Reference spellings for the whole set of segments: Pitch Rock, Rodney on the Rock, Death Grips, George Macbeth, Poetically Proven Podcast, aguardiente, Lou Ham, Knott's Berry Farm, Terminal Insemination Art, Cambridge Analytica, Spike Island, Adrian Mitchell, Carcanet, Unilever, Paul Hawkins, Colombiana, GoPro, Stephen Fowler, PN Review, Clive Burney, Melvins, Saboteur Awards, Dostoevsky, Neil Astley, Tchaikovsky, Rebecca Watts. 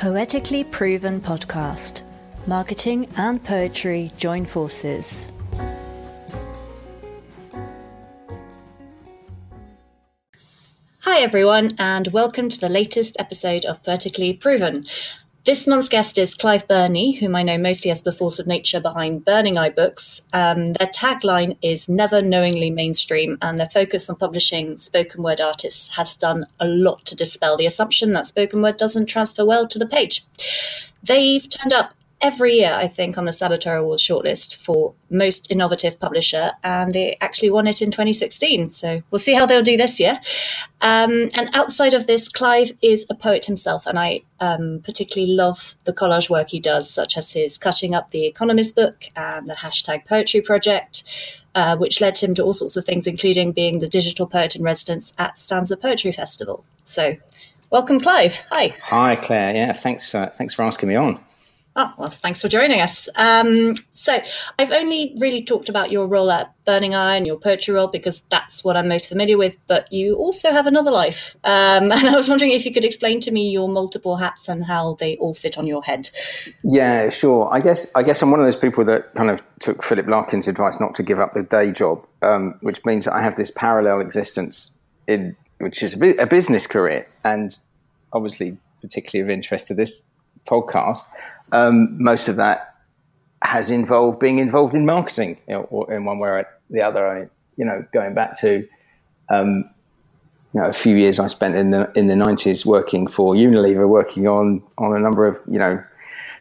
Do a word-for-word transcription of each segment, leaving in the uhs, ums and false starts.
Poetically Proven Podcast. Marketing and poetry join forces. Hi everyone, and welcome to the latest episode of Poetically Proven. This month's guest is Clive Burney, whom I know mostly as the force of nature behind Burning Eye Books. Um, their tagline is never knowingly mainstream, and their focus on publishing spoken word artists has done a lot to dispel the assumption that spoken word doesn't transfer well to the page. They've turned up every year, I think, on the Saboteur Awards shortlist for Most Innovative Publisher, and they actually won it in twenty sixteen, so we'll see how they'll do this year. Um, and outside of this, Clive is a poet himself, and I um, particularly love the collage work he does, such as his Cutting Up the Economist book and the Hashtag Poetry Project, uh, which led him to all sorts of things, including being the digital poet in residence at Stanza Poetry Festival. So welcome, Clive. Hi. Hi, Claire. Yeah, thanks for, thanks for asking me on. Oh, well, thanks for joining us. Um, so I've only really talked about your role at Burning Eye and your poetry role because that's what I'm most familiar with, but you also have another life. Um, and I was wondering if you could explain to me your multiple hats and how they all fit on your head. Yeah, sure. I guess, I guess I'm one of those people that kind of took Philip Larkin's advice not to give up the day job, um, which means that I have this parallel existence, in which is a business career, and obviously particularly of interest to this podcast. Um, most of that has involved being involved in marketing, you know, or in one way or the other. I mean, you know, going back to um, you know, a few years I spent in the in the nineties working for Unilever, working on on a number of, you know,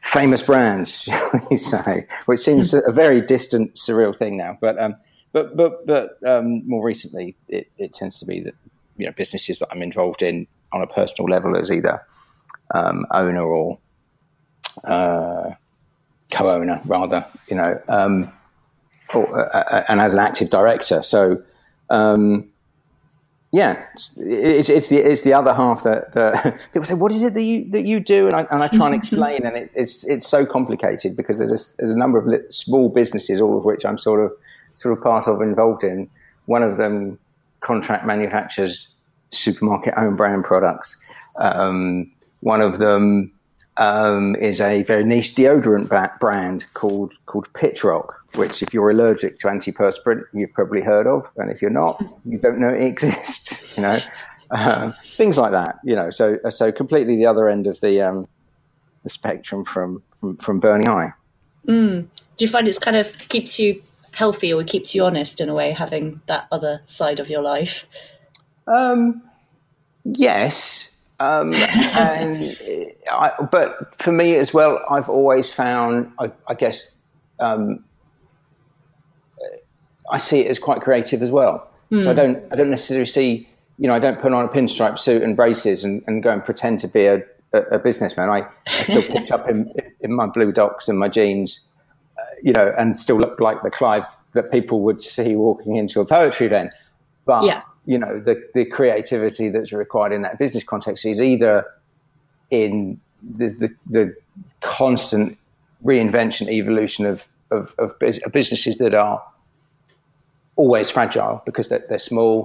famous brands, shall we say, which seems a very distant, surreal thing now. But um, but but but um, more recently, it, it tends to be that, you know, businesses that I'm involved in on a personal level as either um, owner or Uh, co-owner, rather, you know, um, or, uh, and as an active director. So, um, yeah, it's, it's it's the it's the other half that, that people say, "What is it that you that you do?" And I and I try and explain, and it, it's it's so complicated because there's a, there's a number of small businesses, all of which I'm sort of sort of part of, involved in. One of them contract manufactures supermarket own brand products. Um, one of them. Um, is a very niche deodorant ba- brand called called Pitch Rock, which if you're allergic to antiperspirant, you've probably heard of, and if you're not, you don't know it exists. You know, um, things like that. You know, so so completely the other end of the um, the spectrum from from, from Burning Eye. Mm. Do you find it's kind of keeps you healthy or keeps you honest in a way, having that other side of your life? Um, yes. Um, and I, but for me as well, I've always found, I, I guess, um, I see it as quite creative as well. Mm. So I don't, I don't necessarily see, you know, I don't put on a pinstripe suit and braces and, and go and pretend to be a, a, a businessman. I, I still pitch up in, in my blue docks and my jeans, uh, you know, and still look like the Clive that people would see walking into a poetry event. But yeah. You know, the, the creativity that's required in that business context is either in the the, the constant reinvention, evolution of, of, of businesses that are always fragile because they're, they're small,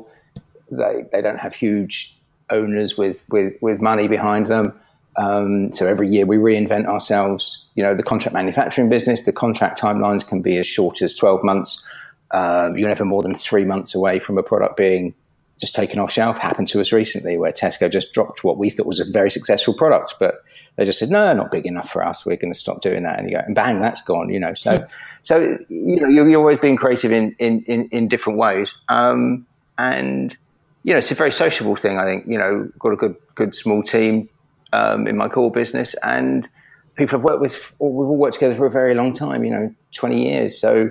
they they don't have huge owners with, with, with money behind them. Um, so every year we reinvent ourselves. You know, the contract manufacturing business, the contract timelines can be as short as twelve months. Um, you're never more than three months away from a product being just taken off shelf. Happened to us recently where Tesco just dropped what we thought was a very successful product, but they just said, no, not big enough for us. We're going to stop doing that. And you go, and bang, that's gone, you know. So, yeah. so you know, you're, you're always being creative in, in, in, in different ways. Um, and, you know, it's a very sociable thing, I think. You know, got a good, good small team um, in my core business, and people I've worked with, or we've all worked together for a very long time, you know, twenty years. So,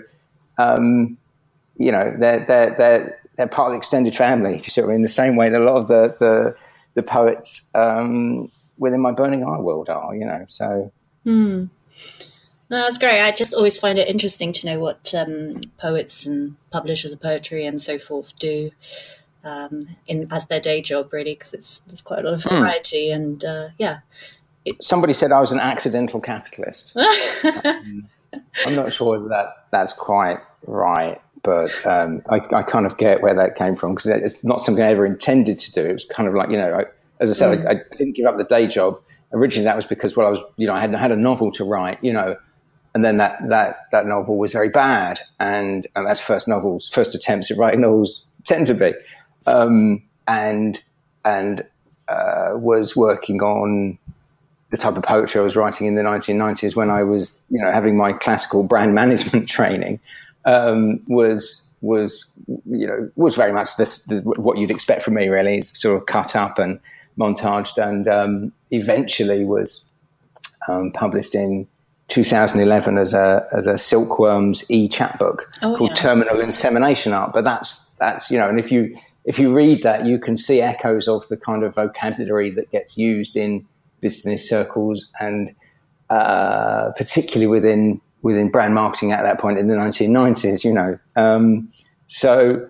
um, you know, they're, they're, they're, they're part of the extended family, if you see what I mean, the same way that a lot of the, the, the poets um, within my Burning Eye world are, you know, so. Mm. No, that's great. I just always find it interesting to know what um, poets and publishers of poetry and so forth do um, in as their day job, really, because it's there's quite a lot of variety mm. and, uh, yeah. It- Somebody said I was an accidental capitalist. um, I'm not sure that that's quite right. But um, I, I kind of get where that came from because it's not something I ever intended to do. It was kind of like, you know, I, as I said, mm. I, I didn't give up the day job. originally that was because, well, I was, you know, I had had a novel to write, you know, and then that that that novel was very bad, and, and that's first novels, first attempts at writing novels tend to be, um, and and uh, was working on the type of poetry I was writing in the nineteen nineties when I was, you know, having my classical brand management training, um, was was you know was very much this, the, what you'd expect from me, really, sort of cut up and montaged, and um, eventually was um, published in two thousand eleven as a as a Silkworms e-chapbook oh, called yeah. Terminal Insemination Art. But that's that's you know, and if you if you read that, you can see echoes of the kind of vocabulary that gets used in business circles, and uh, particularly within within brand marketing at that point in the nineteen nineties. You know, um, so.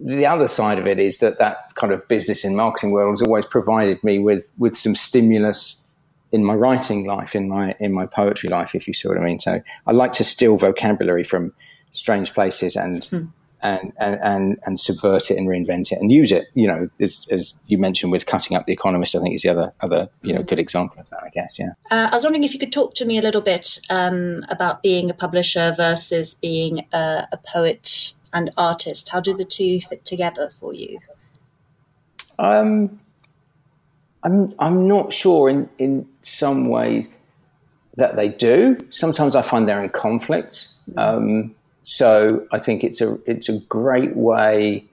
The other side of it is that that kind of business and marketing world has always provided me with with some stimulus in my writing life, in my in my poetry life, if you see what I mean. So I like to steal vocabulary from strange places and mm. and, and, and and subvert it and reinvent it and use it. You know, as, as you mentioned with cutting up The Economist, I think is the other other you know good example of that, I guess. Yeah. Uh, I was wondering if you could talk to me a little bit um, about being a publisher versus being a, a poet and artist. How do the two fit together for you? Um, I'm I'm not sure in, in some way that they do. Sometimes I find they're in conflict. Um, so I think it's a it's a great way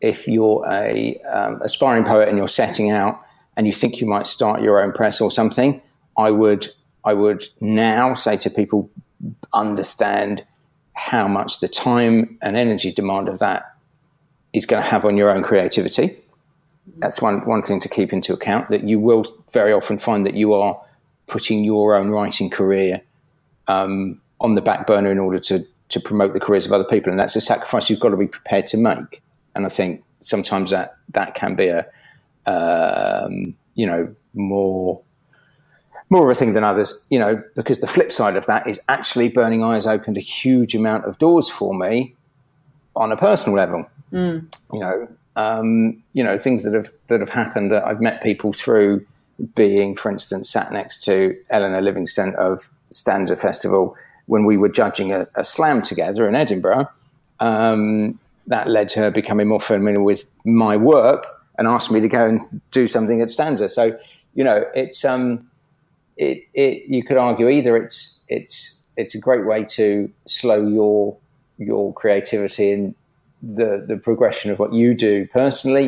if you're a um, aspiring poet and you're setting out and you think you might start your own press or something. I would I would now say to people, understand how much the time and energy demand of that is going to have on your own creativity. That's one, one thing to keep into account, that you will very often find that you are putting your own writing career um, on the back burner in order to, to promote the careers of other people. And that's a sacrifice you've got to be prepared to make. And I think sometimes that, that can be a, um, you know, more... more of a thing than others, you know, because the flip side of that is actually Burning Eye has opened a huge amount of doors for me on a personal level. Mm. You know, um, you know, things that have that have happened that I've met people through being, for instance, sat next to Eleanor Livingstone of Stanza Festival when we were judging a, a slam together in Edinburgh. Um, that led to her becoming more familiar with my work and asked me to go and do something at Stanza. So, you know, it's... Um, It, it, you could argue either it's it's it's a great way to slow your your creativity and the the progression of what you do personally.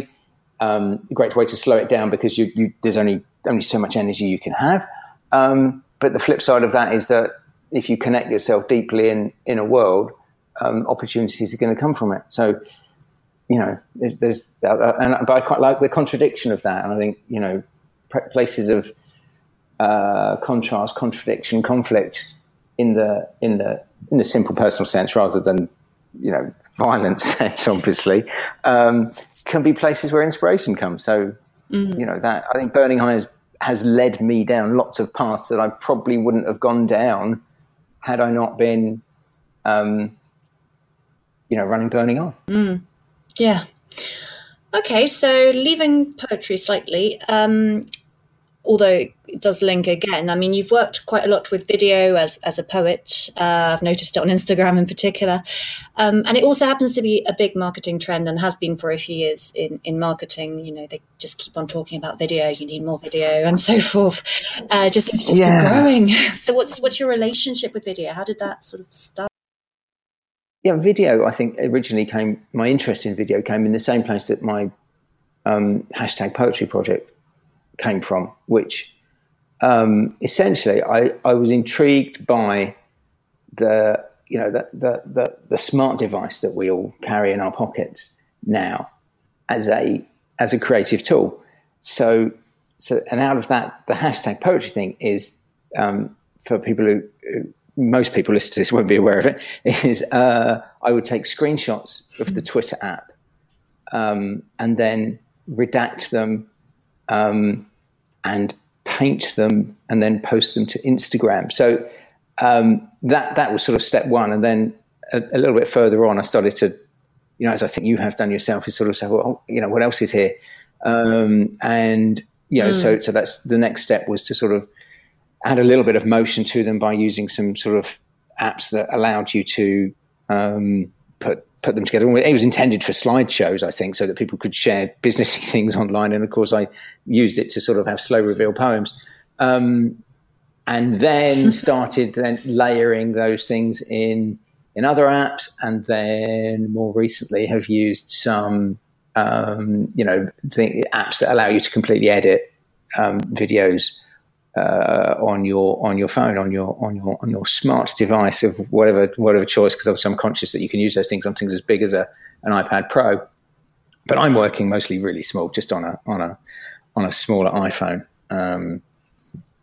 Um, a great way to slow it down because you, you, there's only only so much energy you can have. Um, but the flip side of that is that if you connect yourself deeply in in a world, um, opportunities are going to come from it. So you know, there's, there's uh, and but I quite like the contradiction of that, and I think you know places of Uh, contrast, contradiction, conflict in the in the in the simple personal sense, rather than you know violent sense. Obviously, um, can be places where inspiration comes. So mm. you know that I think Burning Eye has, has led me down lots of paths that I probably wouldn't have gone down had I not been um, you know running Burning Eye. Mm. Yeah. Okay, so leaving poetry slightly. Um, although it does link again. I mean, you've worked quite a lot with video as, as a poet. Uh, I've noticed it on Instagram in particular. Um, and it also happens to be a big marketing trend and has been for a few years in, in marketing. You know, they just keep on talking about video. You need more video and so forth. Uh, just it's just yeah. growing. So what's what's your relationship with video? How did that sort of start? Yeah, video, I think, originally came, my interest in video came in the same place that my um, hashtag poetry project came from, which um, essentially I, I was intrigued by the you know the, the the the smart device that we all carry in our pockets now as a as a creative tool. So so and out of that, the hashtag poetry thing is um, for people who, who most people listening to this won't be aware of it. Is uh, I would take screenshots of the Twitter app um, and then redact them. Um, and paint them and then post them to Instagram. So um, that that was sort of step one. And then a, a little bit further on, I started to, you know, as I think you have done yourself, is sort of say, well, you know, what else is here? Um, and you know, mm. so so that's the next step, was to sort of add a little bit of motion to them by using some sort of apps that allowed you to um, put put them together. It was intended for slideshows, I think, so that people could share businessy things online. And of course, I used it to sort of have slow reveal poems, um, and then started then layering those things in in other apps, and then more recently have used some um, you know the apps that allow you to completely edit um, videos. Uh, on your on your phone, on your on your on your smart device of whatever whatever choice, because obviously I'm conscious that you can use those things on things as big as a an iPad Pro, but I'm working mostly really small, just on a on a on a smaller iPhone, um,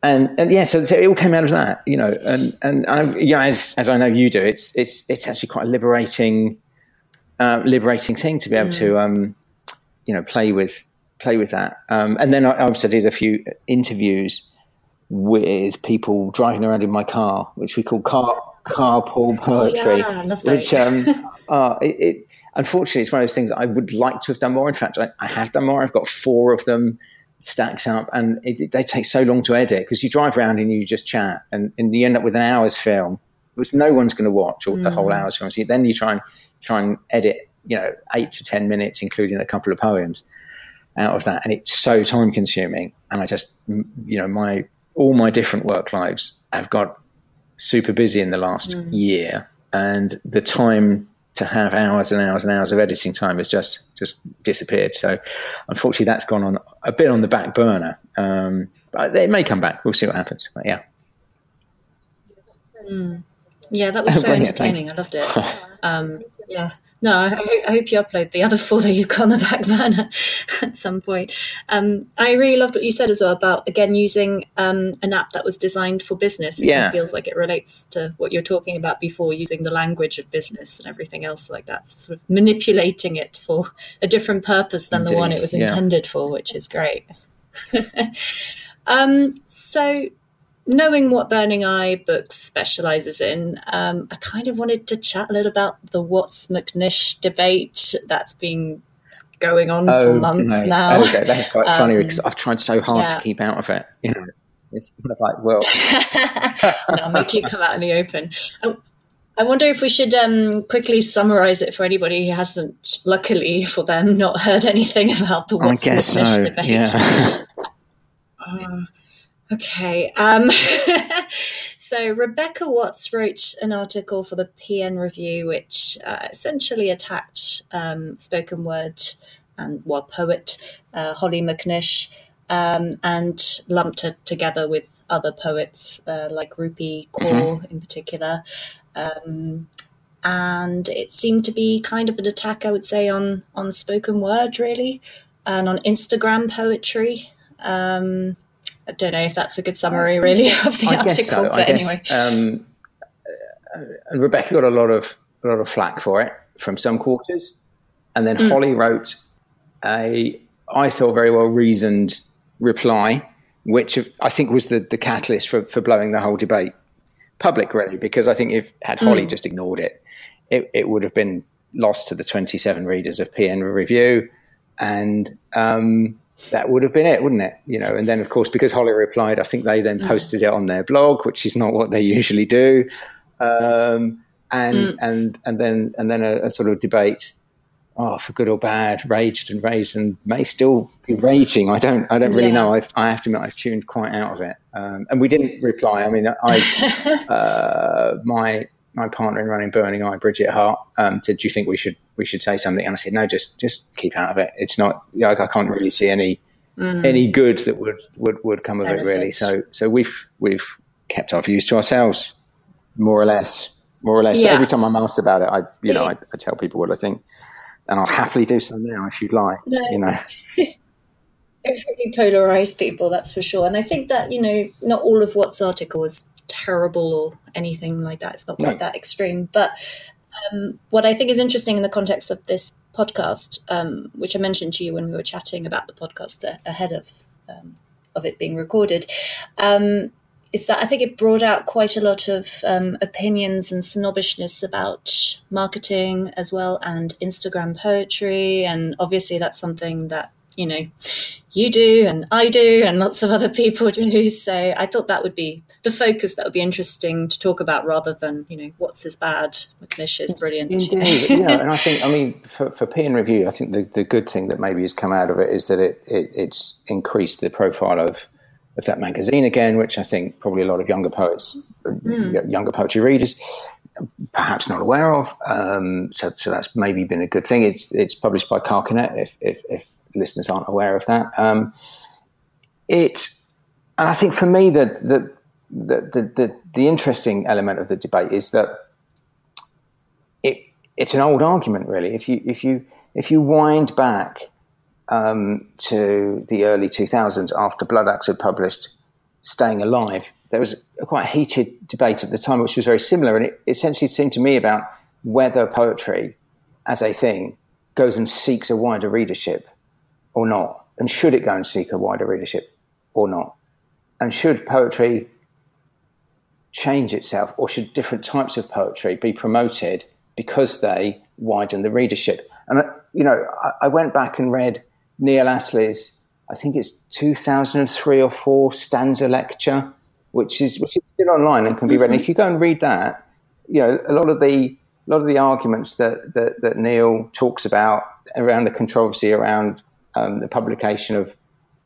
and and yeah, so, so it all came out of that, you know, and and I, you know, as as I know you do, it's it's it's actually quite a liberating uh, liberating thing to be able mm. to um, you know play with play with that, um, and then I obviously did a few interviews with people driving around in my car, which we call car carpool poetry. Yeah, I love that. Which um, uh, it, it, unfortunately, it's one of those things that I would like to have done more. In fact, I, I have done more. I've got four of them stacked up, and it, it, they take so long to edit because you drive around and you just chat, and, and you end up with an hour's film, which no one's going to watch, or mm. the whole hour's film. So you, then you try and try and edit, you know, eight to ten minutes, including a couple of poems out of that, and it's so time consuming. And I just, you know, my all my different work lives have got super busy in the last mm. year, and the time to have hours and hours and hours of editing time has just, just disappeared. So unfortunately that's gone on a bit on the back burner. Um, but it may come back. We'll see what happens. But yeah. Mm. Yeah, that was so entertaining. I loved it. Um, yeah. No, I, I hope you upload the other four that you've got on the back burner at some point. Um, I really loved what you said as well about, again, using um, an app that was designed for business. It yeah. feels like it relates to what you're talking about before, using the language of business and everything else like that, so sort of manipulating it for a different purpose than Indeed. the one it was intended yeah. for, which is great. um, so... Knowing what Burning Eye Books specialises in, um, I kind of wanted to chat a little about the Watts McNish debate that's been going on oh, for months no. now. Okay, that's quite um, funny, because I've tried so hard yeah. to keep out of it. You know, it's kind of like, well, no, I'll make you come out in the open. I, I wonder if we should um, quickly summarise it for anybody who hasn't, luckily for them, not heard anything about the Watts McNish so. debate. Yeah. um, Okay, um, so Rebecca Watts wrote an article for the P N Review which uh, essentially attacked um, spoken word and well, poet uh, Hollie McNish, um, and lumped her together with other poets uh, like Rupi Kaur mm-hmm. in particular. Um, and it seemed to be kind of an attack, I would say, on, on spoken word, really, and on Instagram poetry. Um I don't know if that's a good summary, really, of the I article. Guess so. But I guess, anyway, um, uh, Rebecca got a lot of a lot of flack for it from some quarters, and then mm. Hollie wrote a, I thought, very well reasoned reply, which I think was the, the catalyst for, for blowing the whole debate public, really. Because I think if had Hollie mm. just ignored it, it, it would have been lost to the twenty-seven readers of P N Review, and. Um, That would have been it, wouldn't it? You know, and then of course, because Hollie replied, I think they then posted mm. it on their blog, which is not what they usually do. Um, and mm. and and then and then a, a sort of debate, oh, for good or bad, raged and raged and may still be raging. I don't I don't really yeah. know. I've, I have to admit, I've tuned quite out of it. Um, and we didn't reply. I mean, I uh, my my partner in running Burning Eye, Bridget Hart, um, said, do you think we should we should say something? And I said, no, just just keep out of it. It's not, like, I can't really see any mm. any good that would, would, would come of Benefits. it, really. So so we've we've kept our views to ourselves, more or less, more or less. Yeah. But every time I'm asked about it, I you yeah. know I, I tell people what I think, and I'll happily do so now if you'd like, no. you know. It really polarised people, that's for sure. And I think that, you know, not all of Watt's article was terrible or anything like that. It's not quite no. that extreme, but um, what I think is interesting in the context of this podcast, um, which I mentioned to you when we were chatting about the podcast uh, ahead of um, of it being recorded, um, is that I think it brought out quite a lot of um, opinions and snobbishness about marketing as well, and Instagram poetry, and obviously that's something that you know, you do and I do and lots of other people do. So I thought that would be the focus that would be interesting to talk about rather than, you know, Watts is bad, McNish is brilliant. Indeed. Yeah, and I think, I mean, for, for P N Review, I think the, the good thing that maybe has come out of it is that it, it it's increased the profile of, of that magazine again, which I think probably a lot of younger poets, mm. younger poetry readers, perhaps not aware of. Um, so, so that's maybe been a good thing. It's it's published by Carcanet, if, if, if listeners aren't aware of that. Um, it, and I think for me the the, the the the the interesting element of the debate is that it it's an old argument, really. If you if you if you wind back um, to the early two thousands, after Bloodaxe had published Staying Alive, there was a quite heated debate at the time, which was very similar, and it essentially seemed to me about whether poetry as a thing goes and seeks a wider readership or not, and should it go and seek a wider readership or not, and should poetry change itself, or should different types of poetry be promoted because they widen the readership. And, you know, I went back and read Neil Astley's, I think it's two thousand three or four stanza lecture, which is which is still online and can be read. And if you go and read that, you know, a lot of the a lot of the arguments that that, that Neil talks about around the controversy around um, the publication of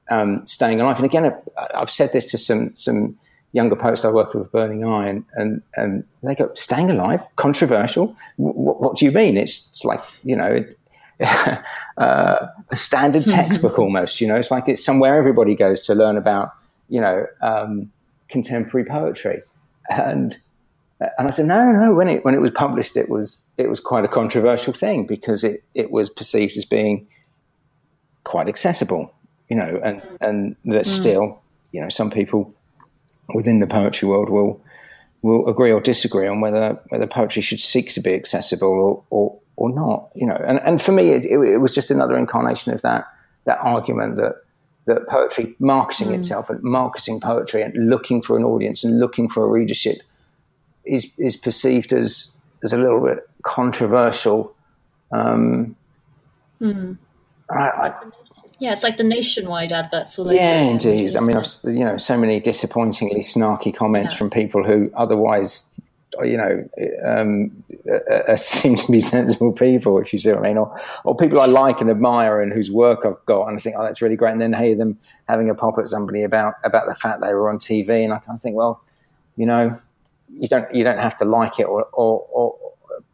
um, Staying Alive. And again, I've said this to some some younger poets I work with, Burning Eye, and and, and they go, "Staying Alive, controversial? What, what do you mean? It's, it's like, you know." uh, a standard textbook almost, you know, it's like it's somewhere everybody goes to learn about, you know, um, contemporary poetry. And and I said, no, no, when it when it was published, it was it was quite a controversial thing because it, it was perceived as being quite accessible, you know, and, and that mm. still, you know, some people within the poetry world will will agree or disagree on whether whether poetry should seek to be accessible or, or or not, you know. And, and for me, it, it, it was just another incarnation of that that argument that that poetry marketing mm. itself and marketing poetry and looking for an audience and looking for a readership is is perceived as as a little bit controversial. Um, mm. I, I, yeah, it's like the Nationwide adverts all over. Yeah, indeed. I mean, I've, you know, so many disappointingly snarky comments yeah. from people who otherwise, you know, um, uh, uh, seem to be sensible people, if you see what I mean, or, or people I like and admire and whose work I've got, and I think, oh, that's really great, and then hear them having a pop at somebody about, about the fact they were on T V, and I kind of think, well, you know, you don't you don't have to like it, or, or, or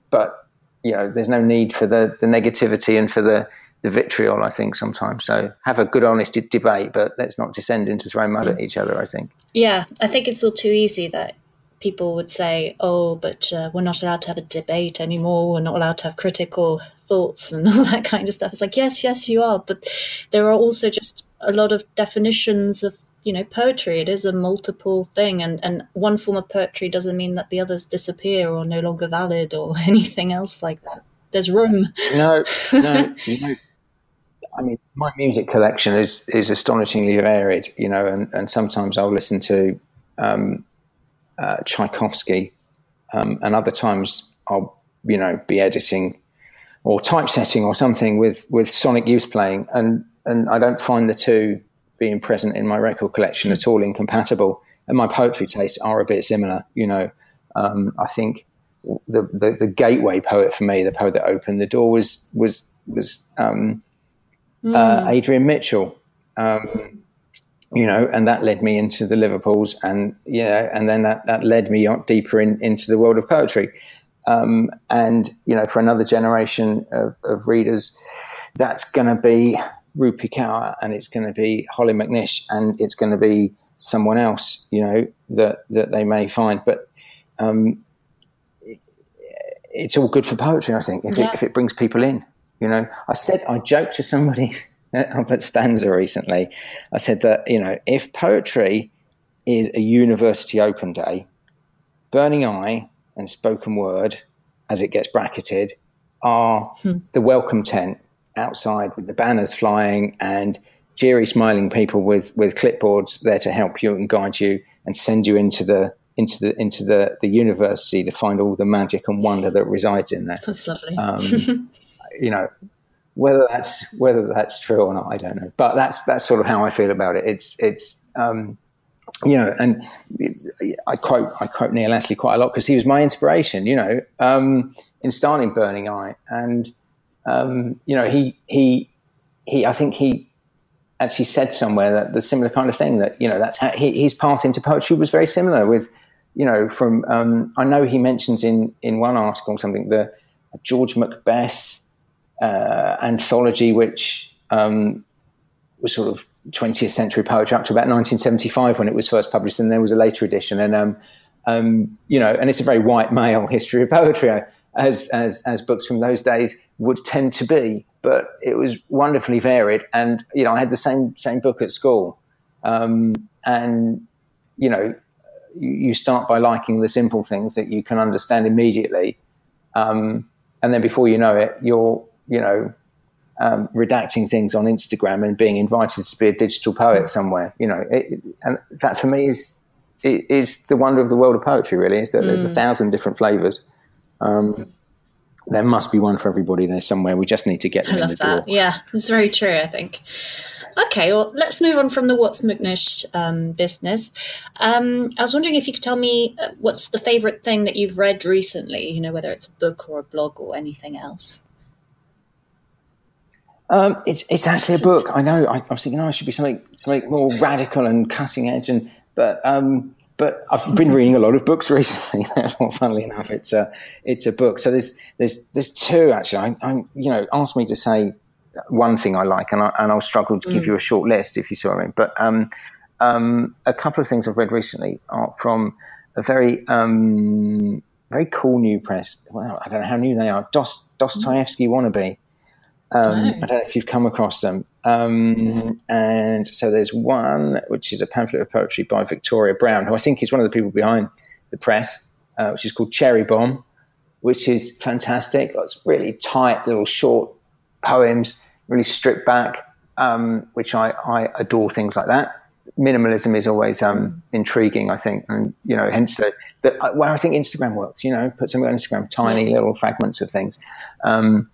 but you know, there's no need for the, the negativity and for the, the vitriol, I think, sometimes. So have a good, honest d- debate, but let's not descend into throwing mud at each other, I think. Yeah, I think it's all too easy that people would say, oh, but uh, we're not allowed to have a debate anymore. We're not allowed to have critical thoughts and all that kind of stuff. It's like, yes, yes, you are. But there are also just a lot of definitions of, you know, poetry. It is a multiple thing. And, and one form of poetry doesn't mean that the others disappear or no longer valid or anything else like that. There's room. No, no, no. I mean, my music collection is, is astonishingly varied, you know, and, and sometimes I'll listen to um, Uh, Tchaikovsky, um, and other times I'll, you know, be editing or typesetting or something with, with Sonic Youth playing, and, and I don't find the two being present in my record collection at all incompatible, and my poetry tastes are a bit similar, you know. Um, I think the, the the gateway poet for me, the poet that opened the door was was was um, mm. uh, Adrian Mitchell. Um, You know, and that led me into the Liverpools, and yeah, and then that, that led me deeper in, into the world of poetry. Um, and you know, for another generation of, of readers, that's going to be Rupi Kaur, and it's going to be Hollie McNish, and it's going to be someone else, you know, that that they may find. But um, it's all good for poetry, I think, if, yeah. it, if it brings people in. You know, I said I joked to somebody up at Stanza recently, I said that, you know, if poetry is a university open day, Burning Eye and spoken word, as it gets bracketed, are hmm. the welcome tent outside with the banners flying and jeery smiling people with, with clipboards there to help you and guide you and send you into the into the into the, the university to find all the magic and wonder that resides in there. That's lovely. Um, you know, Whether that's whether that's true or not, I don't know. But that's that's sort of how I feel about it. It's it's um, you know, and I quote I quote Neil Astley quite a lot because he was my inspiration. You know, um, in starting Burning Eye, and um, you know, he he he. I think he actually said somewhere that the similar kind of thing that you know that's how he, his path into poetry was very similar. With you know, from um, I know he mentions in in one article something the George Macbeth. Uh, anthology, which um, was sort of twentieth century poetry up to about nineteen seventy-five when it was first published, and there was a later edition. And um, um, you know, and it's a very white male history of poetry, as as as books from those days would tend to be. But it was wonderfully varied, and you know, I had the same same book at school, um, and you know, you start by liking the simple things that you can understand immediately, um, and then before you know it, you're you know, um, redacting things on Instagram and being invited to be a digital poet somewhere, you know, it, and that for me is, is the wonder of the world of poetry really, is that mm. there's a thousand different flavors. Um, there must be one for everybody there somewhere. We just need to get them I love in the that. Door. Yeah, it's very true, I think. Okay, well, let's move on from the Watts McNish um, business. Um, I was wondering if you could tell me uh, what's the favorite thing that you've read recently, you know, whether it's a book or a blog or anything else. Um, it's it's actually a book. I know. I, I was thinking, oh, I should be something something more radical and cutting edge. And but um, but I've been reading a lot of books recently. Well, funnily enough, it's a it's a book. So there's there's there's two actually. I, I'm you know, ask me to say one thing I like, and I and I'll struggle to give mm. you a short list if you see what I mean. But um, um, a couple of things I've read recently are from a very um very cool new press. Well, I don't know how new they are. Dost, Dostoevsky wannabe. Um, I don't know if you've come across them. Um, mm-hmm. And so there's one, which is a pamphlet of poetry by Victoria Brown, who I think is one of the people behind the press, uh, which is called Cherry Bomb, which is fantastic. It's really tight, little short poems, really stripped back, um, which I, I adore things like that. Minimalism is always um, intriguing, I think. And, you know, hence the, the, well, I think Instagram works, you know, put something on Instagram, tiny yeah. little fragments of things. Um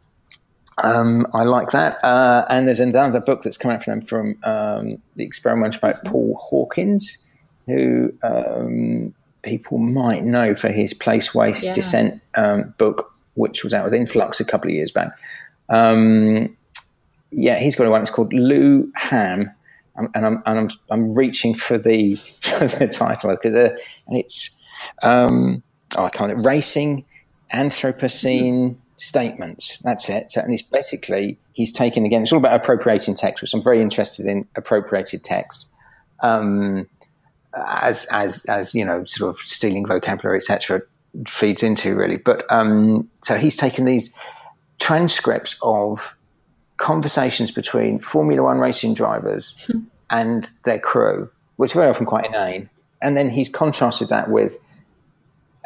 Um, I like that. Uh, and there's another book that's come out from them from um, the experimental poet Paul Hawkins, who um, people might know for his Place Waste yeah. Descent um, book, which was out with Influx a couple of years back. Um, yeah, he's got a one. It's called Lou Ham, um, and I'm and I'm I'm reaching for the for the title because uh, and it's um, oh, I can't Racing Anthropocene. Mm-hmm. Statements. That's it. So, and it's basically he's taken again. It's all about appropriating text, which I'm very interested in. Appropriated text, um, as as as you know, sort of stealing vocabulary, et cetera, feeds into really. But um, so he's taken these transcripts of conversations between Formula One racing drivers hmm. and their crew, which are very often quite inane, and then he's contrasted that with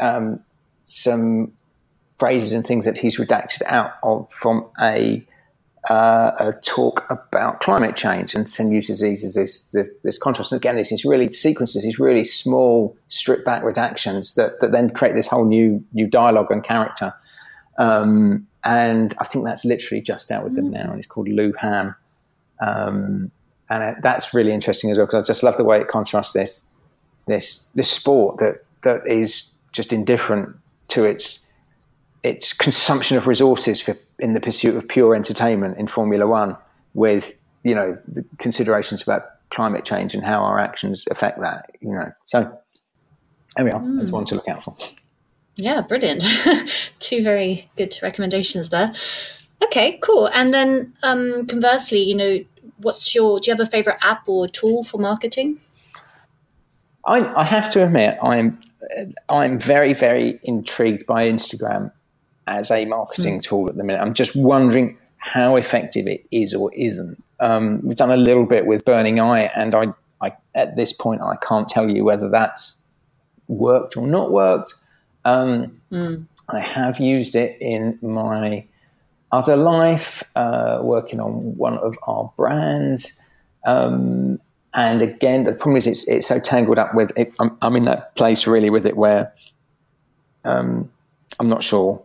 um, some. phrases and things that he's redacted out of from a, uh, a talk about climate change and some uses these as this, this this contrast. And again, it's these really sequences, these really small, stripped back redactions that, that then create this whole new new dialogue and character. Um, and I think that's literally just out with them now, and it's called Lou Ham. Um, and it, that's really interesting as well because I just love the way it contrasts this this this sport that that is just indifferent to its. It's consumption of resources for in the pursuit of pure entertainment in Formula One with, you know, the considerations about climate change and how our actions affect that, you know. So there we are. Mm. That's one to look out for. Yeah, brilliant. Two very good recommendations there. Okay, cool. And then um, conversely, you know, what's your, do you have a favourite app or tool for marketing? I, I have to admit, I'm I'm very, very intrigued by Instagram as a marketing mm. tool at the minute. I'm just wondering how effective it is or isn't. Um, we've done a little bit with Burning Eye, and I, I at this point I can't tell you whether that's worked or not worked. Um, mm. I have used it in my other life, uh, working on one of our brands. Um, and again, the problem is it's it's so tangled up with it. I'm, I'm in that place really with it where um, I'm not sure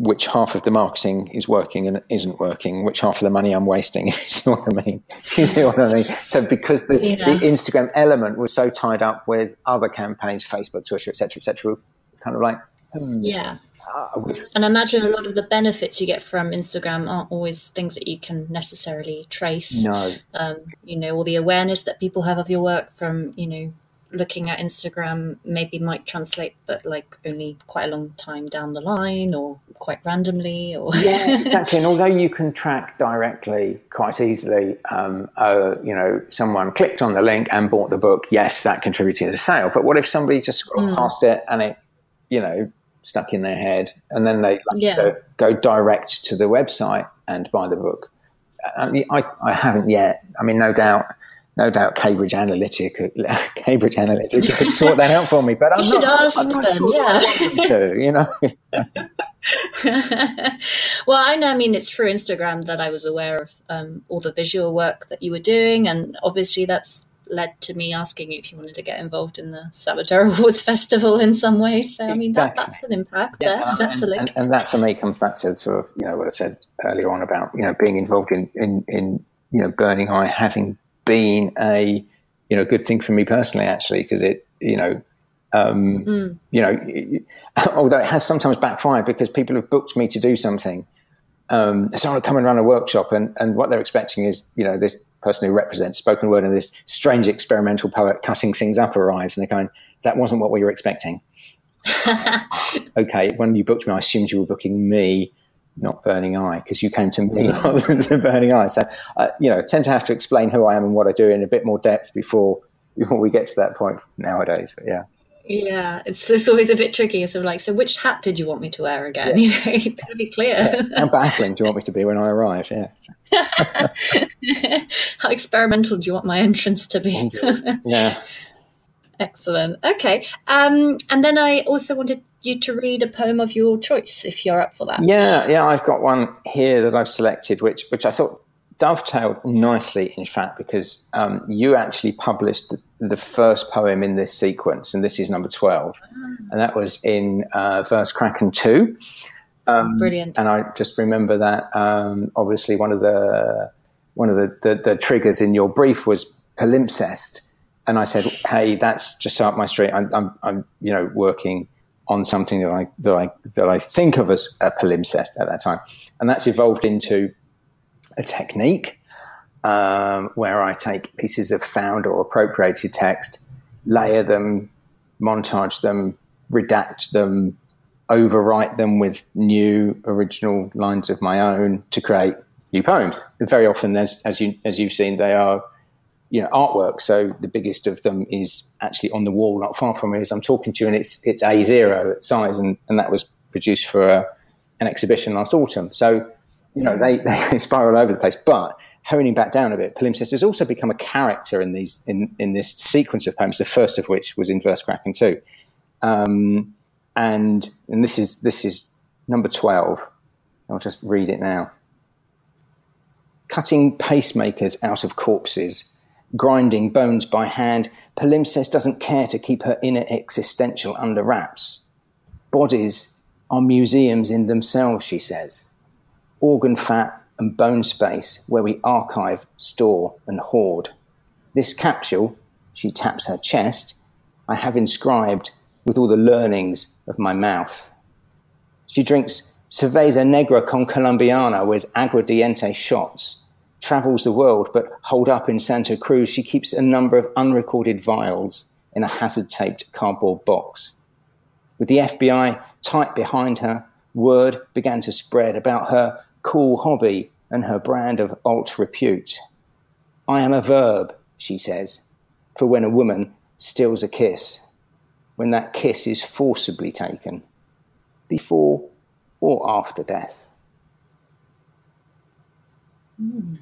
which half of the marketing is working and isn't working, which half of the money I'm wasting, if you see what I mean. You see what I mean? So because the, yeah. the Instagram element was so tied up with other campaigns, Facebook, Twitter, et cetera, et cetera, kind of like, hmm. Yeah. Uh, and I imagine a lot of the benefits you get from Instagram aren't always things that you can necessarily trace. No. Um, you know, all the awareness that people have of your work from, you know, looking at Instagram maybe might translate, but like only quite a long time down the line or quite randomly. Or yeah, exactly. And although you can track directly quite easily, um, uh, you know, someone clicked on the link and bought the book. Yes, that contributed to the sale. But what if somebody just scrolled mm. past it and it, you know, stuck in their head, and then they like, yeah. go, go direct to the website and buy the book? I mean, I, I haven't yet. I mean, no doubt. No doubt Cambridge Analytica, Cambridge Analytica could sort that out for me, but I'm not, ask I'm not them, sure yeah. to, you know. Well, I know, I mean, it's through Instagram that I was aware of um, all the visual work that you were doing, and obviously that's led to me asking you if you wanted to get involved in the Saboteur Awards Festival in some way. So, I mean, that, exactly. that's an impact yeah, there. Um, that's and, a link. And, and that, for me, comes back to sort of, you know, what I said earlier on about, you know, being involved in, in, in you know, Burning Eye, having been a you know good thing for me personally, actually, because it you know um mm. you know it, although it has sometimes backfired because people have booked me to do something, um so I'll come and run a workshop, and and what they're expecting is, you know, this person who represents spoken word and this strange experimental poet cutting things up arrives, and they're going, that wasn't what we were expecting. Okay, when you booked me, I assumed you were booking me, not Burning Eye, because you came to me rather than to Burning Eye. So, uh, you know, I tend to have to explain who I am and what I do in a bit more depth before before we get to that point nowadays. But yeah. Yeah, it's, it's always a bit tricky. Sort of like, so which hat did you want me to wear again? Yeah. You know, you've got to be clear. Yeah. How baffling do you want me to be when I arrive? Yeah. How experimental do you want my entrance to be? Yeah. Excellent. Okay. Um, and then I also wanted you to read a poem of your choice, if you're up for that. Yeah, yeah, I've got one here that I've selected, which which I thought dovetailed nicely, in fact, because um, you actually published the first poem in this sequence, and this is number twelve, oh. and that was in uh, Verse Kraken two. Um, Brilliant. And I just remember that um, obviously one of the one of the, the, the triggers in your brief was palimpsest. And I said, "Hey, that's just up my street. I'm, I'm, I'm, you know, working on something that I that I that I think of as a palimpsest at that time, and that's evolved into a technique um, where I take pieces of found or appropriated text, layer them, montage them, redact them, overwrite them with new original lines of my own to create new poems. And very often, as as you as you've seen, they are." You know, artwork. So the biggest of them is actually on the wall, not far from me as I'm talking to you, and it's it's A zero at size, and, and that was produced for a, an exhibition last autumn. So, you know, they, they spiral all over the place. But honing back down a bit, palimpsest has also become a character in these in, in this sequence of poems. The first of which was in Verse Kraken two, um, and and this is this is number twelve. I'll just read it now. Cutting pacemakers out of corpses. Grinding bones by hand, palimpsest doesn't care to keep her inner existential under wraps. Bodies are museums in themselves, she says. Organ fat and bone space where we archive, store and hoard. This capsule, she taps her chest, I have inscribed with all the learnings of my mouth. She drinks cerveza negra con Colombiana with aguardiente shots. Travels the world, but holed up in Santa Cruz, she keeps a number of unrecorded vials in a hazard-taped cardboard box. With the F B I tight behind her, word began to spread about her cool hobby and her brand of alt-repute. I am a verb, she says, for when a woman steals a kiss, when that kiss is forcibly taken, before or after death. Mm.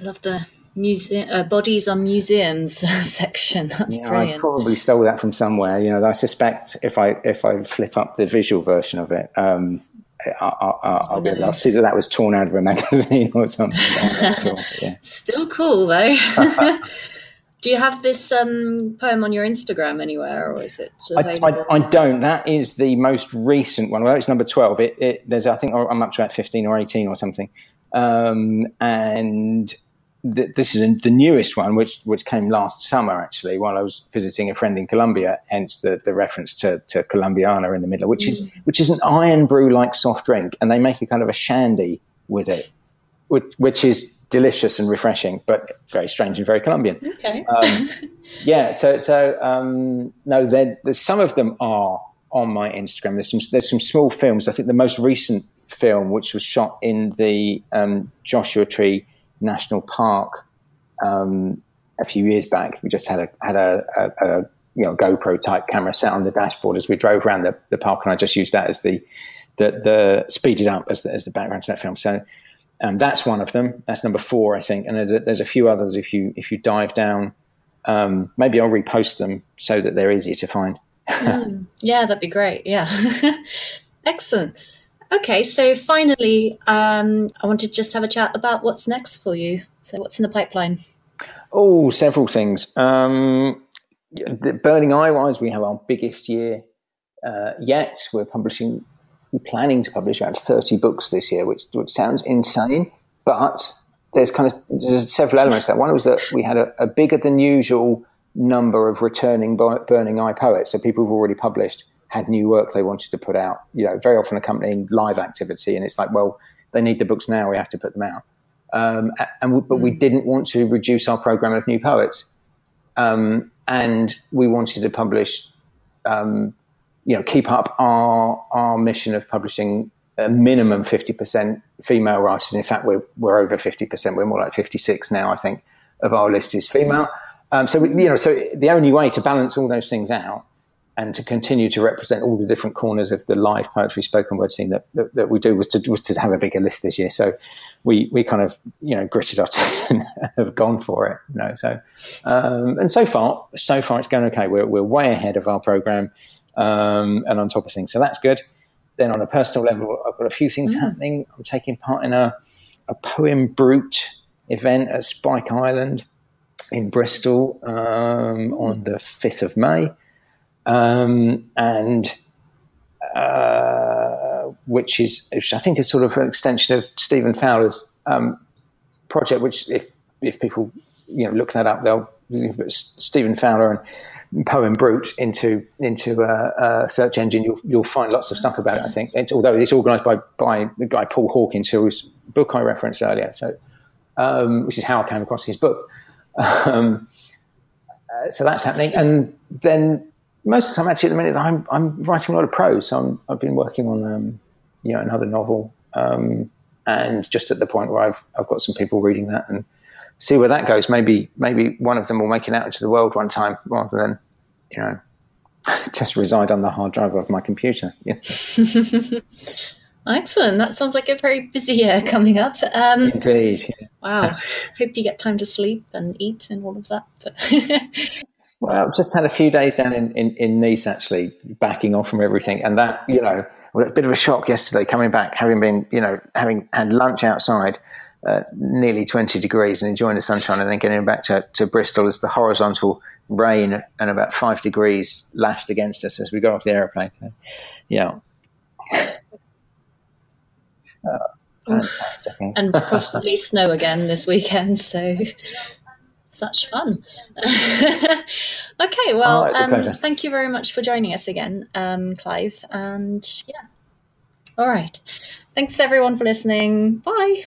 I love the muse- uh, bodies on museums section. That's yeah, brilliant. I probably stole that from somewhere. You know, I suspect if I if I flip up the visual version of it, um, I, I, I, I'll be able to see that that was torn out of a magazine or something. Like that, sure. Yeah. Still cool though. Do you have this um, poem on your Instagram anywhere, or is it? I, I, I don't. That is the most recent one. Well, it's number twelve. It, it there's I think I'm up to about fifteen or eighteen or something. Um, and th- this is a, the newest one, which which came last summer actually, while I was visiting a friend in Colombia. Hence the, the reference to, to Colombiana in the middle, which mm. is which is an iron brew like soft drink, and they make a kind of a shandy with it, which, which is. Delicious and refreshing, but very strange and very Colombian. Okay. Um, yeah. So, so um, no, there. Some of them are on my Instagram. There's some. There's some small films. I think the most recent film, which was shot in the um, Joshua Tree National Park um, a few years back, we just had a had a, a, a you know GoPro type camera set on the dashboard as we drove around the, the park, and I just used that as the the, the speeded up as the, as the background to that film. So. Um, that's one of them. That's number four, I think. And there's a, there's a few others. If you if you dive down, um, maybe I'll repost them so that they're easier to find. mm, yeah, that'd be great. Yeah, excellent. Okay, so finally, um, I want to just have a chat about what's next for you. So, what's in the pipeline? Oh, several things. Um, the Burning Eye wise, we have our biggest year uh, yet. We're publishing. We're planning to publish around thirty books this year, which, which sounds insane, but there's kind of there's several elements to that. One was that we had a, a bigger than usual number of returning Burning Eye poets, so people who've already published had new work they wanted to put out, you know, very often accompanying live activity, and it's like, well, they need the books now, we have to put them out. Um, and we, but we didn't want to reduce our programme of new poets, um, and we wanted to publish... Um, you know, keep up our our mission of publishing a minimum fifty percent female writers. In fact, we're we're over fifty percent. We're more like fifty-six now, I think, of our list is female. Um, so, we, you know, so the only way to balance all those things out and to continue to represent all the different corners of the live poetry spoken word scene that, that, that we do was to was to have a bigger list this year. So we we kind of, you know, gritted our teeth and have gone for it. You know, so um, and so far, so far it's going okay. We're we're way ahead of our programme. Um, and on top of things, so that's good. Then on a personal level, I've got a few things mm. happening. I'm taking part in a, a Poem Brute event at Spike Island in Bristol um, on the fifth of May, um, and uh, which is which I think is sort of an extension of Stephen Fowler's um, project. Which if if people you know look that up, they'll Stephen Fowler and. Poem Brute into into a, a search engine, you'll you'll find lots of stuff about it. I think it's, although it's organised by by the guy Paul Hawkins, whose book I referenced earlier, so um, which is how I came across his book. Um, uh, so that's happening, and then most of the time, actually, at the minute, I'm I'm writing a lot of prose. So I'm, I've been working on um, you know another novel, um, and just at the point where I've I've got some people reading that and. See where that goes. Maybe, maybe one of them will make it out into the world one time, rather than, you know, just reside on the hard drive of my computer. Yeah. Excellent. That sounds like a very busy year coming up. Um, Indeed. Yeah. Wow. Hope you get time to sleep and eat and all of that. Well, just had a few days down in, in, in Nice actually, backing off from everything, and that you know, a bit of a shock yesterday coming back, having been you know having had lunch outside. Uh, nearly twenty degrees and enjoying the sunshine, and then getting back to, to Bristol as the horizontal rain and about five degrees lashed against us as we got off the aeroplane. So, yeah. Oh, fantastic. And possibly snow again this weekend, so such fun. Okay, well, oh, um, thank you very much for joining us again, um, Clive. And yeah, all right. Thanks everyone for listening. Bye.